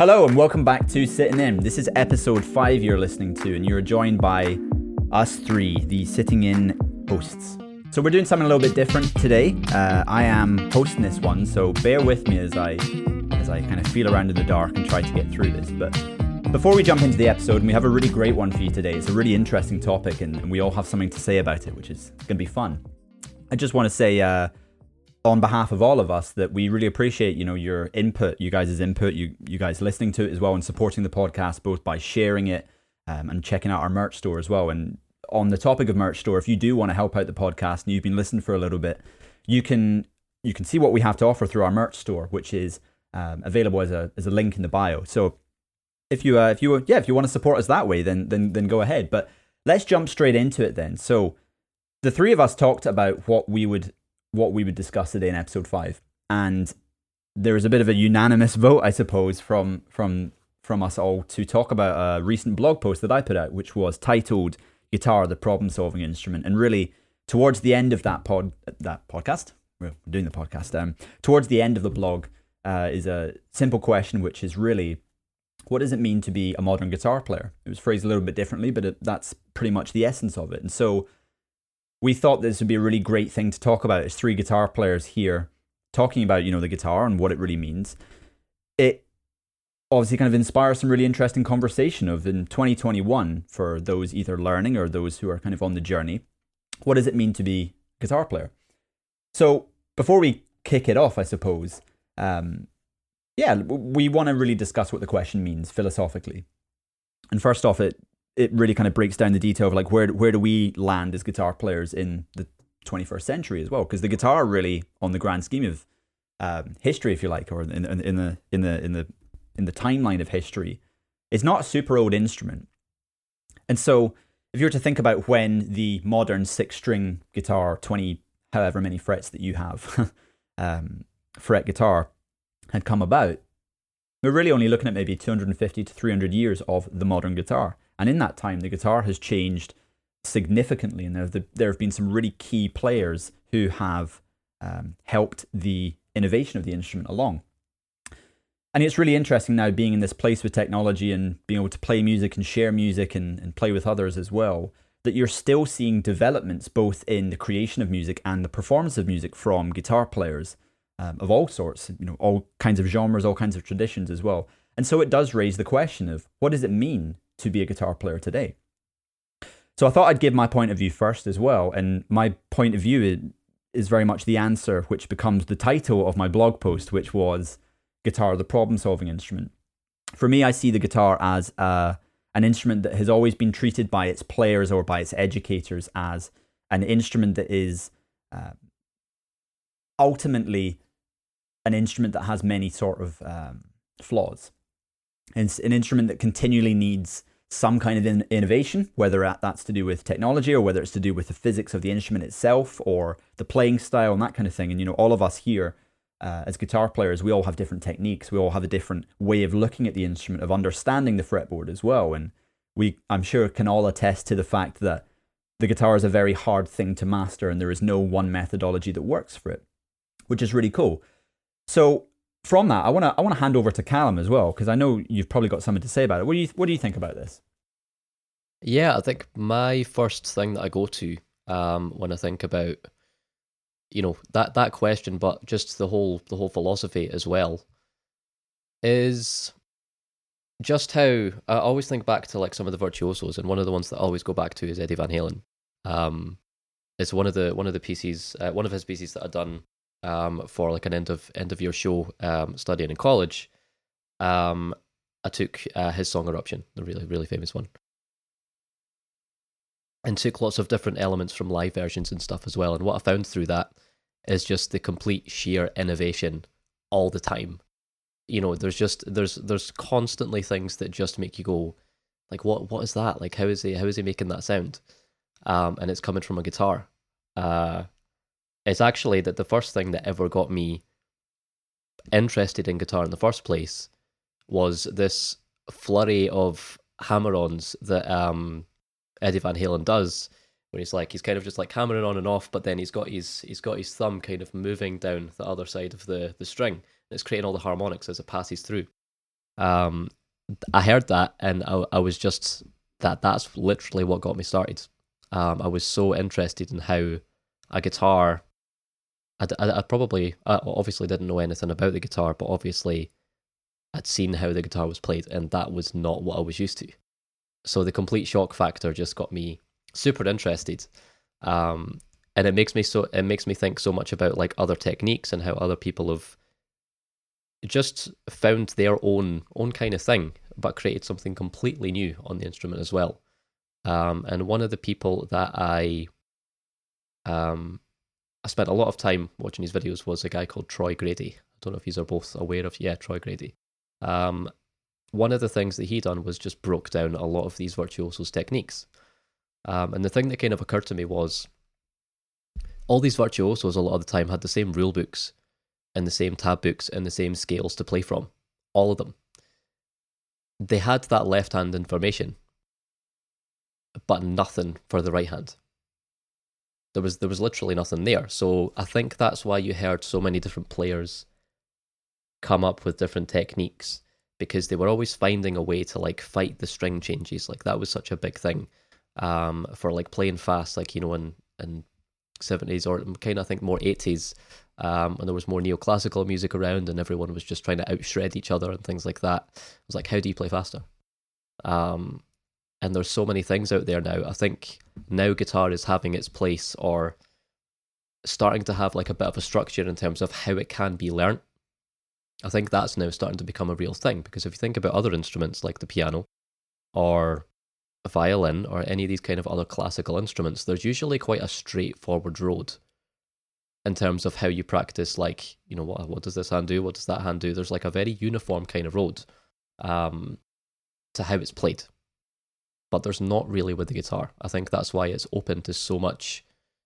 Hello and welcome back to Sitting In. This is episode 5 you're listening to, and you're joined by us three, the Sitting In hosts. So we're doing something a little bit different today. I am hosting this one, so bear with me as I kind of feel around in the dark and try to get through this. But before we jump into the episode, and we have a really great one for you today. It's a really interesting topic, and we all have something to say about it, which is going to be fun. I just want to say on behalf of all of us that we really appreciate, you know, your input, you guys' input, you guys listening to it as well and supporting the podcast, both by sharing it and checking out our merch store as well. And on the topic of merch store, if you do want to help out the podcast and you've been listening for a little bit, you can see what we have to offer through our merch store, which is available as a link in the bio. So if you want to support us that way, then go ahead. But let's jump straight into it then. So the three of us talked about what we would discuss today in episode 5, and there is a bit of a unanimous vote, I suppose, from us all to talk about a recent blog post that I put out, which was titled "Guitar, the Problem-Solving Instrument." And really, towards the end of towards the end of the blog is a simple question, which is really, what does it mean to be a modern guitar player? It was phrased a little bit differently, but that's pretty much the essence of it. And so we thought this would be a really great thing to talk about. It's three guitar players here talking about, you know, the guitar and what it really means. It obviously kind of inspires some really interesting conversation of, in 2021, for those either learning or those who are kind of on the journey, what does it mean to be a guitar player? So before we kick it off, I suppose, we want to really discuss what the question means philosophically. And first off, it really kind of breaks down the detail of like where do we land as guitar players in the 21st century as well, because the guitar really, on the grand scheme of history, if you like, or in the timeline of history, is not a super old instrument. And so if you were to think about when the modern 6-string guitar, 20 however many frets that you have fret guitar had come about, we're really only looking at maybe 250 to 300 years of the modern guitar. And in that time, the guitar has changed significantly, and there have been some really key players who have helped the innovation of the instrument along. And it's really interesting now, being in this place with technology and being able to play music and share music and play with others as well, that you're still seeing developments both in the creation of music and the performance of music from guitar players of all sorts, you know, all kinds of genres, all kinds of traditions as well. And so it does raise the question of, what does it mean to be a guitar player today? So I thought I'd give my point of view first as well, and my point of view is very much the answer, which becomes the title of my blog post, which was "Guitar, the Problem-Solving Instrument." For me, I see the guitar as an instrument that has always been treated by its players or by its educators as an instrument that is ultimately an instrument that has many sort of flaws. It's an instrument that continually needs some kind of innovation, whether that's to do with technology or whether it's to do with the physics of the instrument itself or the playing style and that kind of thing. And, you know, all of us here as guitar players, we all have different techniques. We all have a different way of looking at the instrument, of understanding the fretboard as well. And we, I'm sure, can all attest to the fact that the guitar is a very hard thing to master, and there is no one methodology that works for it, which is really cool. So from that, I want to hand over to Callum as well, because I know you've probably got something to say about it. What do you think about this? Yeah, I think my first thing that I go to when I think about, you know, that question, but just the whole philosophy as well, is just how I always think back to like some of the virtuosos, and one of the ones that I always go back to is Eddie Van Halen. It's one of his pieces that I've done for like an end of year show studying in college. I took his song Eruption, the really, really famous one, and took lots of different elements from live versions and stuff as well. And what I found through that is just the complete sheer innovation all the time. You know, there's constantly things that just make you go, like, what is that? Like, how is he making that sound? And it's coming from a guitar. It's actually that the first thing that ever got me interested in guitar in the first place was this flurry of hammer-ons that Eddie Van Halen does, where he's kind of just like hammering on and off, but then he's got his thumb kind of moving down the other side of the string, and it's creating all the harmonics as it passes through. I heard that, and I was just, that's literally what got me started. I was so interested in how a guitar, I obviously didn't know anything about the guitar, but obviously I'd seen how the guitar was played, and that was not what I was used to. So the complete shock factor just got me super interested. And it makes me think so much about like other techniques and how other people have just found their own kind of thing, but created something completely new on the instrument as well. And one of the people that I spent a lot of time watching his videos was a guy called Troy Grady. I don't know if you're both aware of, Troy Grady. One of the things that he done was just broke down a lot of these virtuosos' techniques. And the thing that kind of occurred to me was all these virtuosos a lot of the time had the same rule books and the same tab books and the same scales to play from. All of them. They had that left-hand information, but nothing for the right hand. There was literally nothing there. So I think that's why you heard so many different players come up with different techniques, because they were always finding a way to like fight the string changes. Like that was such a big thing for like playing fast, like, you know, in 70s or kind of I think more 80s, and there was more neoclassical music around and everyone was just trying to out-shred each other and things like that. It was like, how do you play faster? And there's so many things out there now. I think now guitar is having its place or starting to have like a bit of a structure in terms of how it can be learnt. I think that's now starting to become a real thing, because if you think about other instruments like the piano or a violin or any of these kind of other classical instruments, there's usually quite a straightforward road in terms of how you practice, like, you know, what does this hand do? What does that hand do? There's like a very uniform kind of road to how it's played. But there's not really with the guitar. I think that's why it's open to so much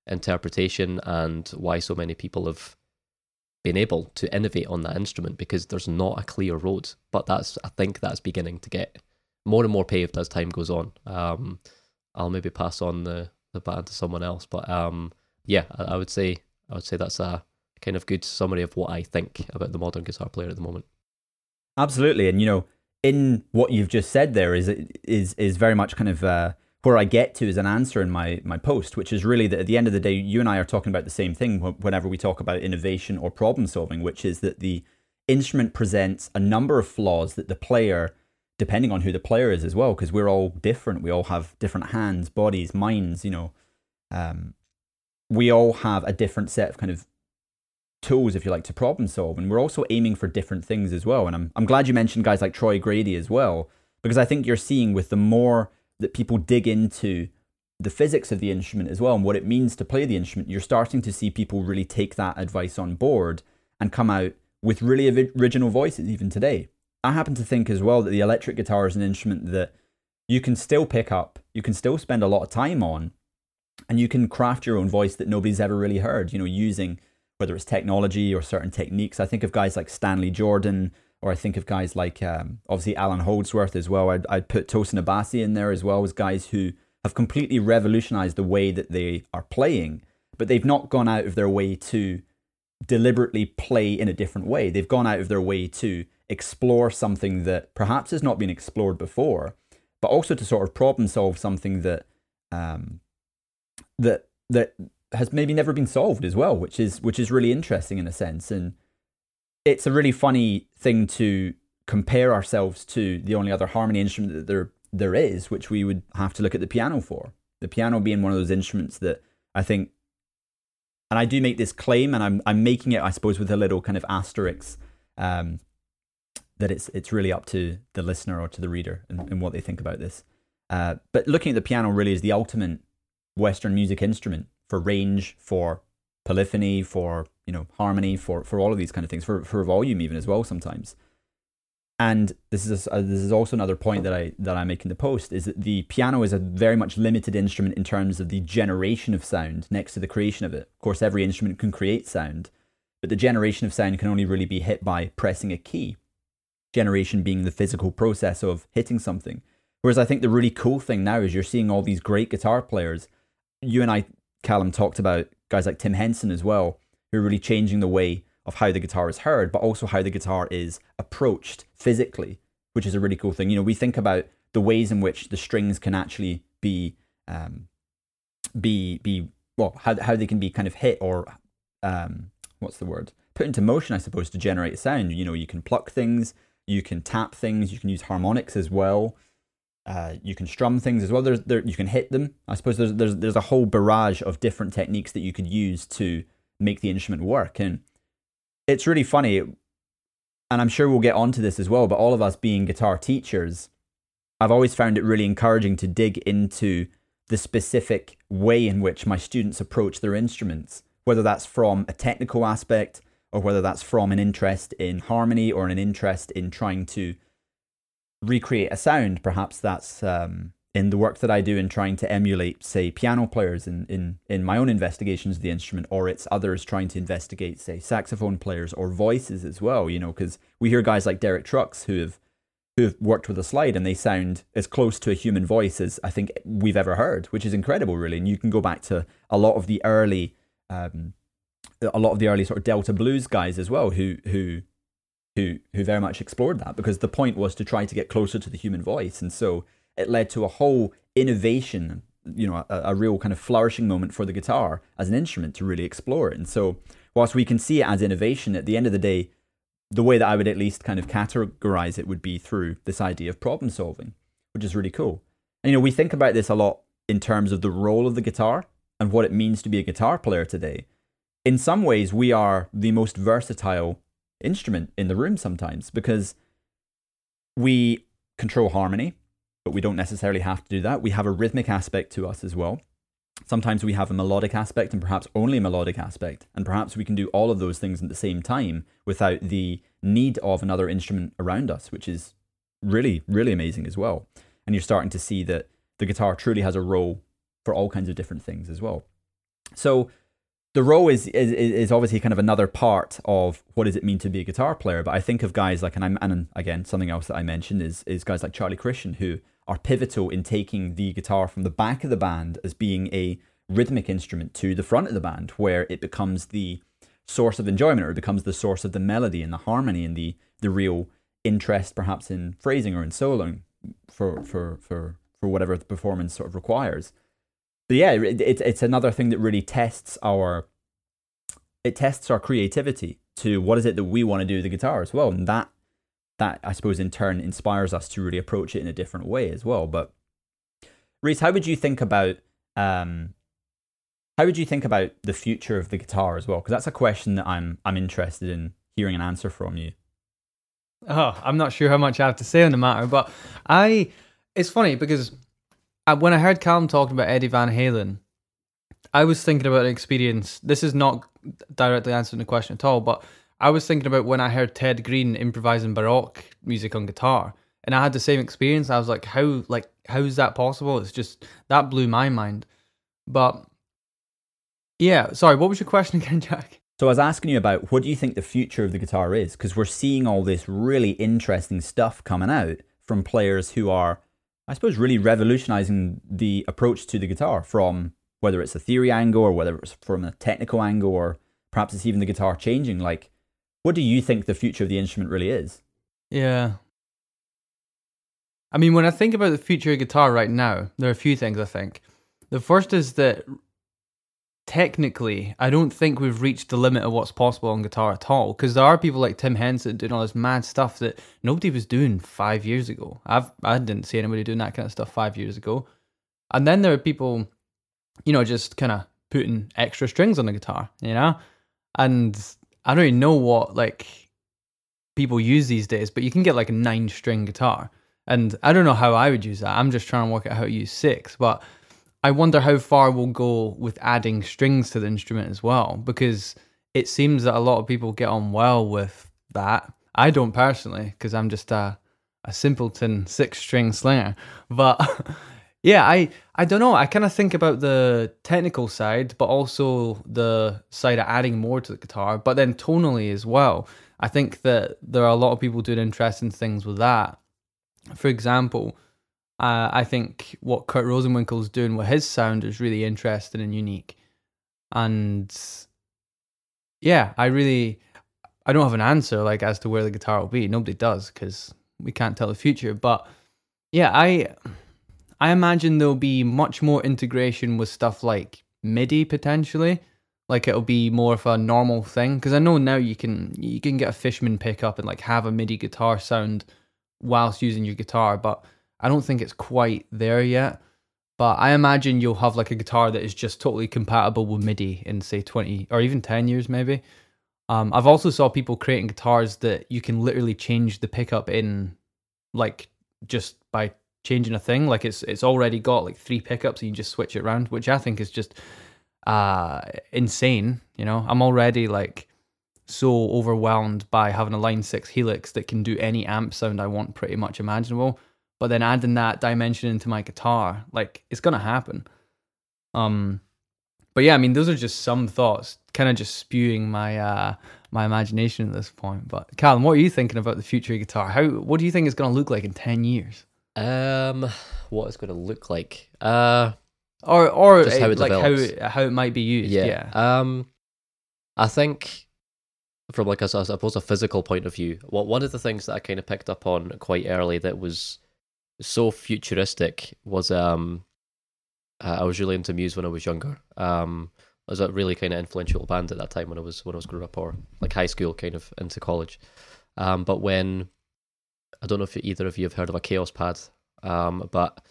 interpretation and why so many people have been able to innovate on that instrument, because there's not a clear road. But I think that's beginning to get more and more paved as time goes on. I'll maybe pass on the baton to someone else, but I would say that's a kind of good summary of what I think about the modern guitar player at the moment. Absolutely, and you know, in what you've just said there is very much kind of where I get to as an answer in my post, which is really that at the end of the day, you and I are talking about the same thing whenever we talk about innovation or problem solving, which is that the instrument presents a number of flaws that the player, depending on who the player is as well, because we're all different. We all have different hands, bodies, minds, you know. We all have a different set of kind of tools, if you like, to problem solve, and we're also aiming for different things as well. And I'm glad you mentioned guys like Troy Grady as well, because I think you're seeing with the more that people dig into the physics of the instrument as well and what it means to play the instrument, you're starting to see people really take that advice on board and come out with really original voices even today. I happen to think as well that the electric guitar is an instrument that you can still pick up, you can still spend a lot of time on, and you can craft your own voice that nobody's ever really heard, you know, using whether it's technology or certain techniques. I think of guys like Stanley Jordan, or I think of guys like, obviously, Alan Holdsworth as well. I'd put Tosin Abasi in there as well, as guys who have completely revolutionized the way that they are playing, but they've not gone out of their way to deliberately play in a different way. They've gone out of their way to explore something that perhaps has not been explored before, but also to sort of problem solve something that that has maybe never been solved as well, which is really interesting in a sense. And it's a really funny thing to compare ourselves to the only other harmony instrument that there is, which we would have to look at the piano for. The piano being one of those instruments that I think, and I do make this claim, and I'm making it, I suppose, with a little kind of asterisk, that it's really up to the listener or to the reader and what they think about this. But looking at the piano really is the ultimate Western music instrument for range, for polyphony, for, you know, harmony, for all of these kind of things, for volume even as well sometimes. And this is also another point that I make in the post, is that the piano is a very much limited instrument in terms of the generation of sound next to the creation of it. Of course, every instrument can create sound, but the generation of sound can only really be hit by pressing a key. Generation being the physical process of hitting something. Whereas I think the really cool thing now is you're seeing all these great guitar players. You and I, Callum, talked about guys like Tim Henson as well, who are really changing the way of how the guitar is heard, but also how the guitar is approached physically, which is a really cool thing. You know, we think about the ways in which the strings can actually be, well, how they can be kind of hit or put into motion, I suppose, to generate sound. You know, you can pluck things, you can tap things, you can use harmonics as well. You can strum things as well. You can hit them. I suppose there's a whole barrage of different techniques that you could use to make the instrument work. And it's really funny, and I'm sure we'll get onto this as well, but all of us being guitar teachers, I've always found it really encouraging to dig into the specific way in which my students approach their instruments, whether that's from a technical aspect or whether that's from an interest in harmony or an interest in trying to recreate a sound. Perhaps that's in the work that I do in trying to emulate, say, piano players in my own investigations of the instrument, or it's others trying to investigate, say, saxophone players or voices as well, you know, because we hear guys like Derek Trucks who've worked with a slide and they sound as close to a human voice as I think we've ever heard, which is incredible, really. And you can go back to a lot of the early sort of Delta blues guys as well, who very much explored that, because the point was to try to get closer to the human voice. And so it led to a whole innovation, you know, a real kind of flourishing moment for the guitar as an instrument to really explore it. And so whilst we can see it as innovation, at the end of the day, the way that I would at least kind of categorize it would be through this idea of problem solving, which is really cool. And, you know, we think about this a lot in terms of the role of the guitar and what it means to be a guitar player today. In some ways, we are the most versatile instrument in the room sometimes, because we control harmony, but we don't necessarily have to do that. We have a rhythmic aspect to us as well. Sometimes we have a melodic aspect, and perhaps only a melodic aspect, and perhaps we can do all of those things at the same time without the need of another instrument around us, which is really, really amazing as well. And you're starting to see that the guitar truly has a role for all kinds of different things as well. So the role is obviously kind of another part of what does it mean to be a guitar player. But I think of guys like, and again, something else that I mentioned is guys like Charlie Christian, who are pivotal in taking the guitar from the back of the band as being a rhythmic instrument to the front of the band, where it becomes the source of enjoyment, or it becomes the source of the melody and the harmony and the real interest, perhaps in phrasing or in soloing for whatever the performance sort of requires. But yeah, it's another thing that really tests our creativity to what is it that we want to do with the guitar as well. And that I suppose in turn inspires us to really approach it in a different way as well. But Rhys, how would you think about the future of the guitar as well? Because that's a question that I'm interested in hearing an answer from you. Oh, I'm not sure how much I have to say on the matter, but it's funny because when I heard Callum talking about Eddie Van Halen, I was thinking about an experience. This is not directly answering the question at all, but I was thinking about when I heard Ted Green improvising Baroque music on guitar, and I had the same experience. I was like, how is that possible? It's just, that blew my mind. But yeah, sorry, what was your question again, Jack? So I was asking you about, what do you think the future of the guitar is? Because we're seeing all this really interesting stuff coming out from players who are, I suppose, really revolutionizing the approach to the guitar, from whether it's a theory angle or whether it's from a technical angle, or perhaps it's even the guitar changing. Like, what do you think the future of the instrument really is? Yeah. I mean, when I think about the future of guitar right now, there are a few things I think. The first is that technically, I don't think we've reached the limit of what's possible on guitar at all, because there are people like Tim Henson doing all this mad stuff that nobody was doing 5 years ago. I didn't see anybody doing that kind of stuff 5 years ago. And then there are people, you know, just kind of putting extra strings on the guitar, you know? And I don't even know what, like, people use these days, but you can get like a 9-string guitar. And I don't know how I would use that. I'm just trying to work out how to use 6, but I wonder how far we'll go with adding strings to the instrument as well, because it seems that a lot of people get on well with that. I don't personally, because I'm just a simpleton 6-string slinger. But yeah, I don't know. I kind of think about the technical side, but also the side of adding more to the guitar, but then tonally as well. I think that there are a lot of people doing interesting things with that. For example, I think what Kurt Rosenwinkel's doing with his sound is really interesting and unique. And yeah, I don't have an answer, like, as to where the guitar will be. Nobody does, because we can't tell the future. But yeah, I imagine there'll be much more integration with stuff like MIDI potentially. Like it'll be more of a normal thing, because I know now you can get a Fishman pickup and like have a MIDI guitar sound whilst using your guitar, but I don't think it's quite there yet. But I imagine you'll have like a guitar that is just totally compatible with MIDI in say 20 or even 10 years maybe. I've also saw people creating guitars that you can literally change the pickup in, like just by changing a thing. Like it's already got like 3 pickups and you just switch it around, which I think is just insane. You know, I'm already like so overwhelmed by having a Line 6 Helix that can do any amp sound I want pretty much imaginable. But then adding that dimension into my guitar, like it's gonna happen. But yeah, I mean, those are just some thoughts, kind of just spewing my my imagination at this point. But Callum, what are you thinking about the future of guitar? What do you think it's gonna look like in 10 years? What it's gonna look like? Or just how it develops. How it might be used. Yeah. I think from like I suppose a physical point of view, one of the things that I kind of picked up on quite early that was so futuristic was I was really into Muse when I was younger. I was a really kind of influential band at that time when I was growing up, or like high school, kind of into college. But when I don't know if either of you have heard of a Chaos Pad, but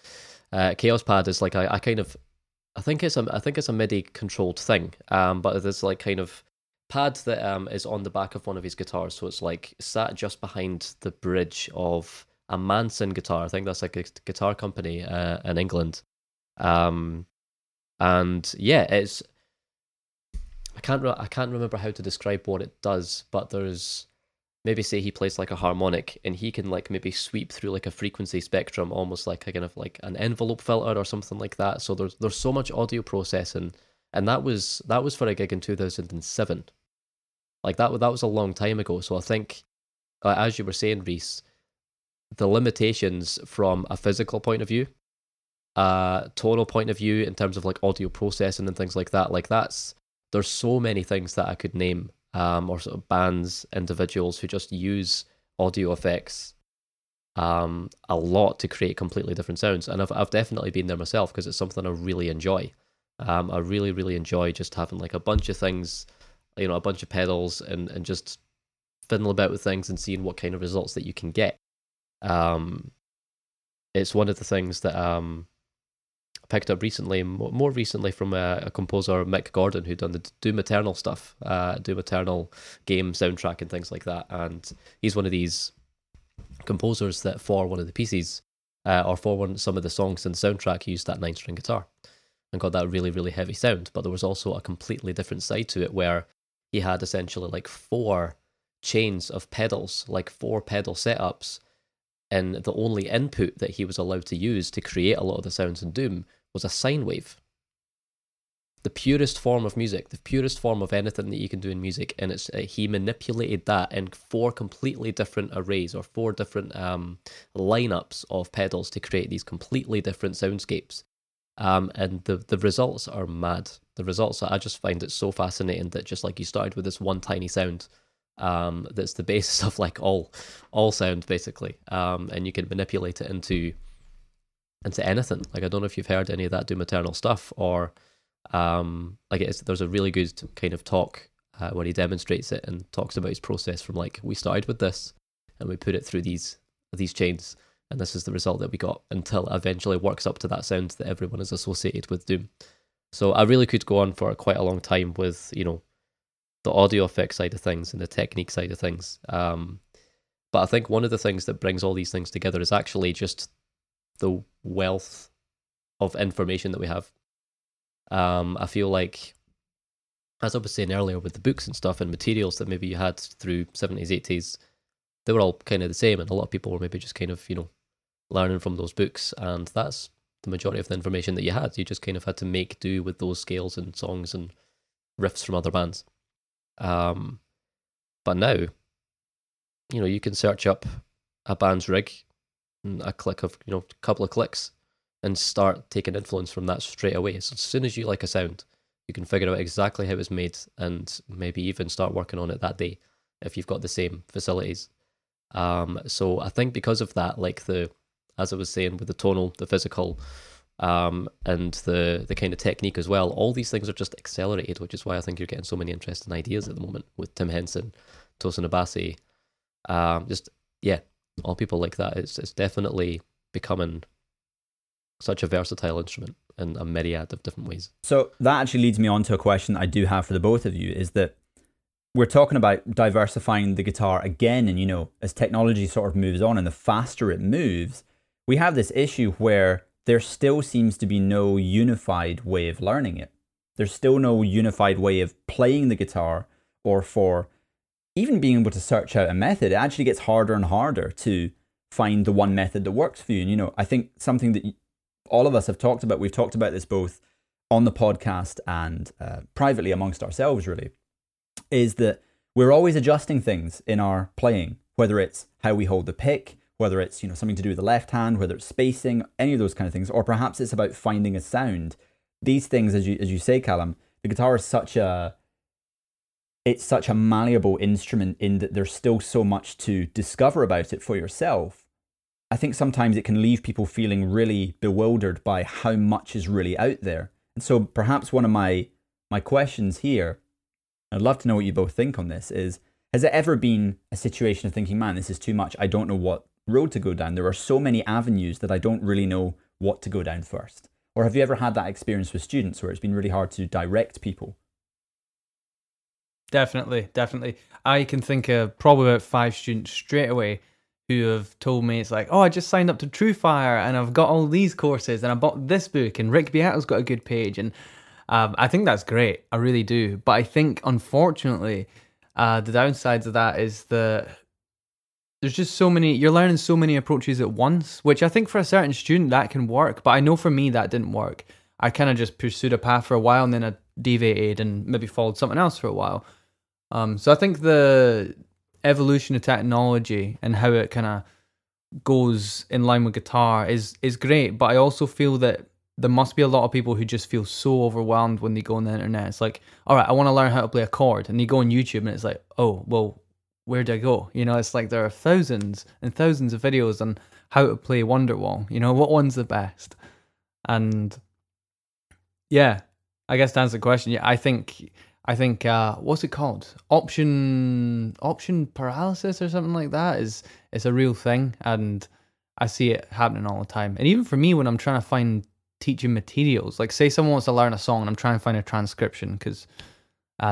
Chaos Pad is like I think it's a MIDI controlled thing. But there's like kind of pad that is on the back of one of his guitars, so it's like sat just behind the bridge of a Manson guitar. I think that's like a guitar company in England. And yeah, it's I can't remember how to describe what it does, but there's maybe say he plays like a harmonic and he can like maybe sweep through like a frequency spectrum, almost like a kind of like an envelope filter or something like that. So there's so much audio processing, and that was for a gig in 2007. Like that was a long time ago. So I think, as you were saying, Rhys, the limitations from a physical point of view, tonal point of view, in terms of like audio processing and things like that, there's so many things that I could name, or sort of bands, individuals who just use audio effects a lot to create completely different sounds. And I've definitely been there myself, because it's something I really enjoy. I really, really enjoy just having like a bunch of things, you know, a bunch of pedals and just fiddle about with things and seeing what kind of results that you can get. It's one of the things that I picked up more recently from a composer, Mick Gordon, who'd done the Doom Eternal stuff, Doom Eternal game soundtrack and things like that. And he's one of these composers that for one of the pieces, or for some of the songs in the soundtrack, he used that 9-string guitar and got that really, really heavy sound. But there was also a completely different side to it, where he had essentially like 4 chains of pedals, like 4 pedal setups. And the only input that he was allowed to use to create a lot of the sounds in Doom was a sine wave. The purest form of music, the purest form of anything that you can do in music. And it's he manipulated that in 4 completely different arrays, or 4 different lineups of pedals to create these completely different soundscapes. And the results are mad. The results, I just find it so fascinating that just like you started with this one tiny sound, that's the basis of like all sound basically, and you can manipulate it into anything. Like I don't know if you've heard any of that Doom Eternal stuff, or there's a really good kind of talk where he demonstrates it and talks about his process from like, we started with this and we put it through these chains, and this is the result that we got, until it eventually works up to that sound that everyone is associated with Doom. So I really could go on for quite a long time with, you know, the audio effect side of things and the technique side of things. But I think one of the things that brings all these things together is actually just the wealth of information that we have. I feel like, as I was saying earlier, with the books and stuff and materials that maybe you had through 70s, 80s, they were all kind of the same, and a lot of people were maybe just kind of, you know, learning from those books, and that's the majority of the information that you had. You just kind of had to make do with those scales and songs and riffs from other bands. But now, you know, you can search up a band's rig, a couple of clicks, and start taking influence from that straight away. So as soon as you like a sound, you can figure out exactly how it's made, and maybe even start working on it that day if you've got the same facilities. So I think because of that, like the, as I was saying, with the tonal, the physical, and the kind of technique as well, all these things are just accelerated, which is why I think you're getting so many interesting ideas at the moment with Tim Henson, Tosin Abasi, all people like that. It's definitely becoming such a versatile instrument in a myriad of different ways. So that actually leads me on to a question I do have for the both of you, is that we're talking about diversifying the guitar again, and, you know, as technology sort of moves on and the faster it moves, we have this issue where there still seems to be no unified way of learning it. There's still no unified way of playing the guitar, or for even being able to search out a method. It actually gets harder and harder to find the one method that works for you. And, you know, I think something that all of us have talked about, we've talked about this both on the podcast and privately amongst ourselves, really, is that we're always adjusting things in our playing, whether it's how we hold the pick, whether it's, you know, something to do with the left hand, whether it's spacing, any of those kind of things, or perhaps it's about finding a sound. These things, as you say, Callum, the guitar is such a malleable instrument in that there's still so much to discover about it for yourself. I think sometimes it can leave people feeling really bewildered by how much is really out there. And so perhaps one of my questions here, I'd love to know what you both think on this, is, has there ever been a situation of thinking, man, this is too much, I don't know what road to go down, there are so many avenues that I don't really know what to go down first? Or have you ever had that experience with students where it's been really hard to direct people? Definitely. I can think of probably about 5 students straight away who have told me, it's like, oh, I just signed up to True Fire and I've got all these courses and I bought this book and Rick Beato's got a good page. And I think that's great. I really do. But I think, unfortunately, the downsides of that is that there's just so many, you're learning so many approaches at once, which I think for a certain student that can work. But I know for me that didn't work. I kind of just pursued a path for a while and then I deviated and maybe followed something else for a while. So I think the evolution of technology and how it kind of goes in line with guitar is great. But I also feel that there must be a lot of people who just feel so overwhelmed when they go on the internet. It's like, all right, I want to learn how to play a chord. And they go on YouTube and it's like, oh, well, where do I go? You know, it's like there are thousands and thousands of videos on how to play Wonderwall. You know, what one's the best? And yeah, I guess to answer the question, yeah, I think what's it called? Option paralysis or something like that is a real thing, and I see it happening all the time. And even for me, when I'm trying to find teaching materials, like say someone wants to learn a song and I'm trying to find a transcription, because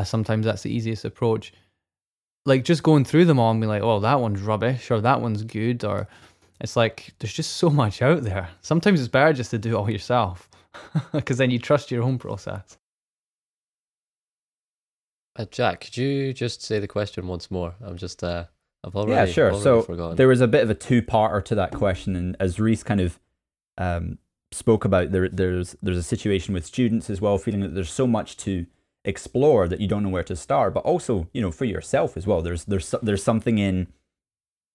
sometimes that's the easiest approach. Like just going through them all and be like, oh, that one's rubbish or that one's good, or it's like there's just so much out there. Sometimes it's better just to do it all yourself because then you trust your own process. Jack, could you just say the question once more? I'm just, I've already forgotten. Yeah, sure. So forgotten. There was a bit of a two-parter to that question, and as Rhys kind of spoke about, there's a situation with students as well, feeling that there's so much to explore that you don't know where to start, but also, you know, for yourself as well, there's something in,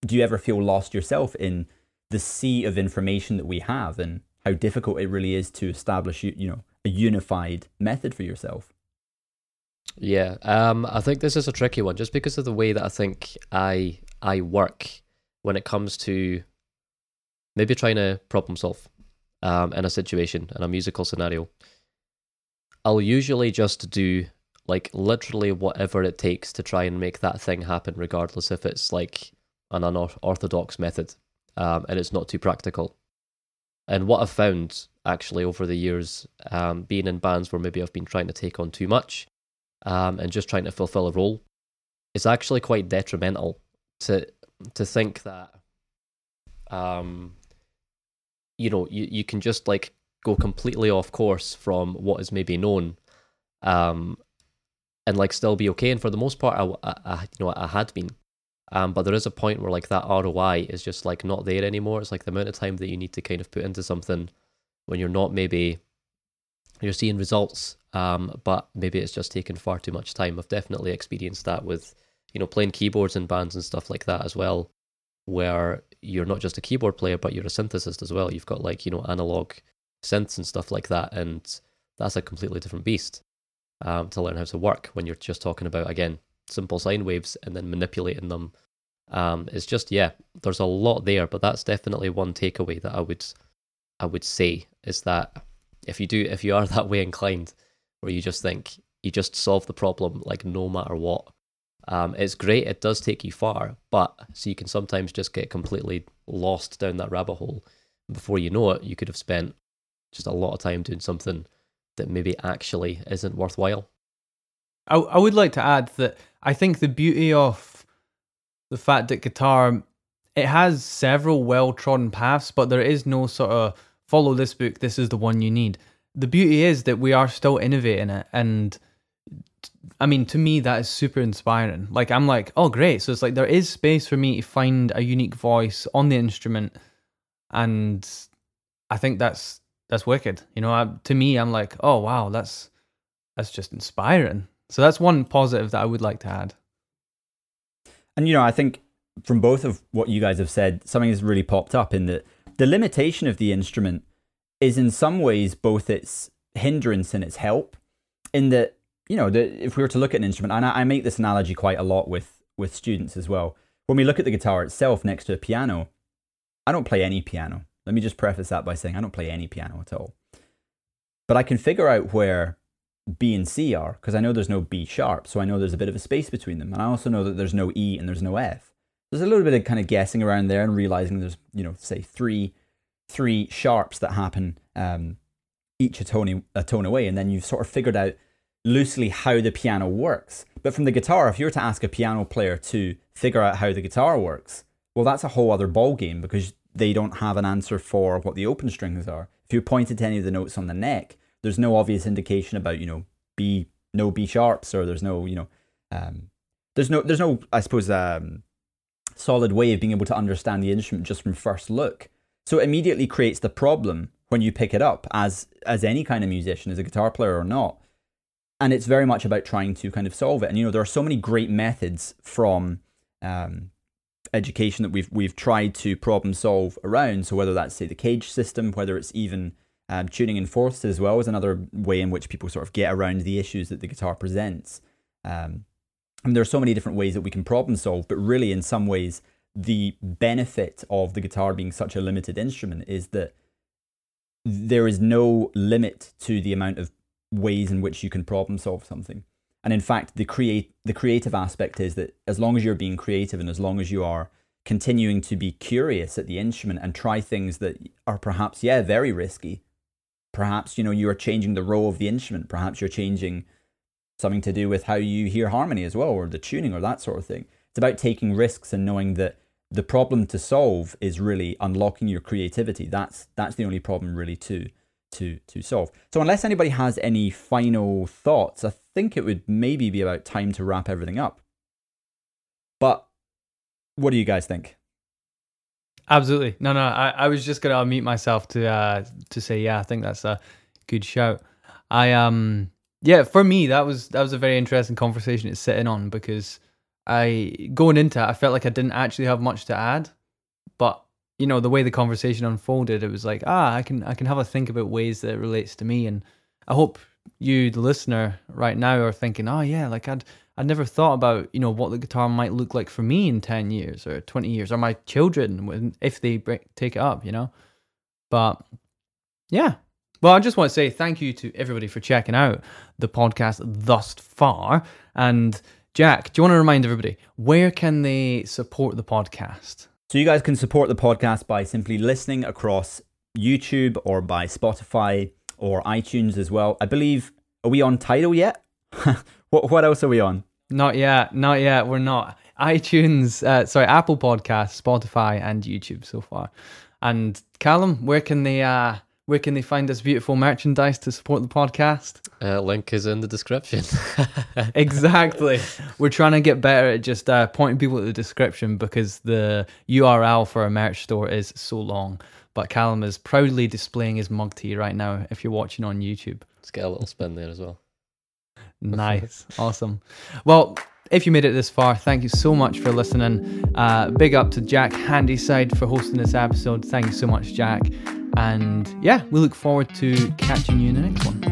do you ever feel lost yourself in the sea of information that we have and how difficult it really is to establish, you know, a unified method for yourself? Yeah, I think this is a tricky one just because of the way that I think I work when it comes to maybe trying to problem solve in a situation, in a musical scenario. I'll usually just do like literally whatever it takes to try and make that thing happen, regardless if it's like an unorthodox method and it's not too practical. And what I've found actually over the years, being in bands where maybe I've been trying to take on too much, and just trying to fulfill a role, it's actually quite detrimental to think that, you know, you can just like go completely off course from what is maybe known, and like still be okay. And for the most part, I had been, but there is a point where like that ROI is just like not there anymore. It's like the amount of time that you need to kind of put into something when you're not maybe you're seeing results, but maybe it's just taken far too much time. I've definitely experienced that with, you know, playing keyboards in bands and stuff like that as well, where you're not just a keyboard player, but you're a synthesist as well. You've got like, you know, analog synths and stuff like that, and that's a completely different beast to learn how to work when you're just talking about, again, simple sine waves and then manipulating them It's just, yeah, there's a lot there, but that's definitely one takeaway that I would say is that if you are that way inclined, where you just think you just solve the problem like no matter what, it's great. It does take you far, but so you can sometimes just get completely lost down that rabbit hole. Before you know it, you could have spent just a lot of time doing something that maybe actually isn't worthwhile. I would like to add that I think the beauty of the fact that guitar, it has several well-trodden paths, but there is no sort of follow this book, this is the one you need. The beauty is that we are still innovating it, and I mean, to me, that is super inspiring. Like, I'm like, oh, great. So it's like there is space for me to find a unique voice on the instrument, and I think that's wicked. You know, to me, I'm like, oh, wow, that's just inspiring. So that's one positive that I would like to add. And, you know, I think from both of what you guys have said, something has really popped up in that the limitation of the instrument is in some ways both its hindrance and its help, in that, you know, if we were to look at an instrument, and I make this analogy quite a lot with students as well. When we look at the guitar itself next to a piano, I don't play any piano. Let me just preface that by saying I don't play any piano at all. But I can figure out where B and C are, because I know there's no B sharp, so I know there's a bit of a space between them. And I also know that there's no E and there's no F. There's a little bit of kind of guessing around there and realizing there's, you know, say three sharps that happen each a tone away. And then you've sort of figured out loosely how the piano works. But from the guitar, if you were to ask a piano player to figure out how the guitar works, well, that's a whole other ball game, because they don't have an answer for what the open strings are. If you pointed to any of the notes on the neck, there's no obvious indication about, you know, B, no B sharps, or there's no, you know, there's no, I suppose, solid way of being able to understand the instrument just from first look. So it immediately creates the problem when you pick it up as any kind of musician, as a guitar player or not. And it's very much about trying to kind of solve it. And, you know, there are so many great methods from education that we've tried to problem solve around. So whether that's, say, the CAGE system, whether it's even tuning and fourths as well, is another way in which people sort of get around the issues that the guitar presents. And there are so many different ways that we can problem solve, but really in some ways the benefit of the guitar being such a limited instrument is that there is no limit to the amount of ways in which you can problem solve something. And in fact, the creative aspect is that as long as you're being creative and as long as you are continuing to be curious at the instrument and try things that are perhaps, yeah, very risky. Perhaps, you know, you are changing the role of the instrument. Perhaps you're changing something to do with how you hear harmony as well, or the tuning, or that sort of thing. It's about taking risks and knowing that the problem to solve is really unlocking your creativity. That's the only problem really to solve. So unless anybody has any final thoughts, I think it would maybe be about time to wrap everything up. But what do you guys think? Absolutely. No, I was just gonna unmute myself to say, yeah, I think that's a good shout. Yeah, for me that was a very interesting conversation to sit in on, because going into it, I felt like I didn't actually have much to add, but you know, the way the conversation unfolded, it was like, I can have a think about ways that it relates to me. And I hope you, the listener right now, are thinking, oh yeah, like I'd never thought about, you know, what the guitar might look like for me in 10 years or 20 years, or my children, if they take it up, you know. But yeah, well, I just want to say thank you to everybody for checking out the podcast thus far. And Jack, do you want to remind everybody, where can they support the podcast? So you guys can support the podcast by simply listening across YouTube or by Spotify or iTunes as well. I believe, are we on Tidal yet? What else are we on? Not yet. We're not. iTunes, Apple Podcasts, Spotify and YouTube so far. And Callum, where can they find this beautiful merchandise to support the podcast? Link is in the description. Exactly. We're trying to get better at just pointing people to the description, because the URL for a merch store is so long. But Callum is proudly displaying his mug to you right now if you're watching on YouTube. Let's get a little spin there as well. Nice. Awesome. Well, if you made it this far, thank you so much for listening. Big up to Jack Handyside for hosting this episode. Thank you so much, Jack. And yeah, we look forward to catching you in the next one.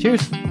Cheers.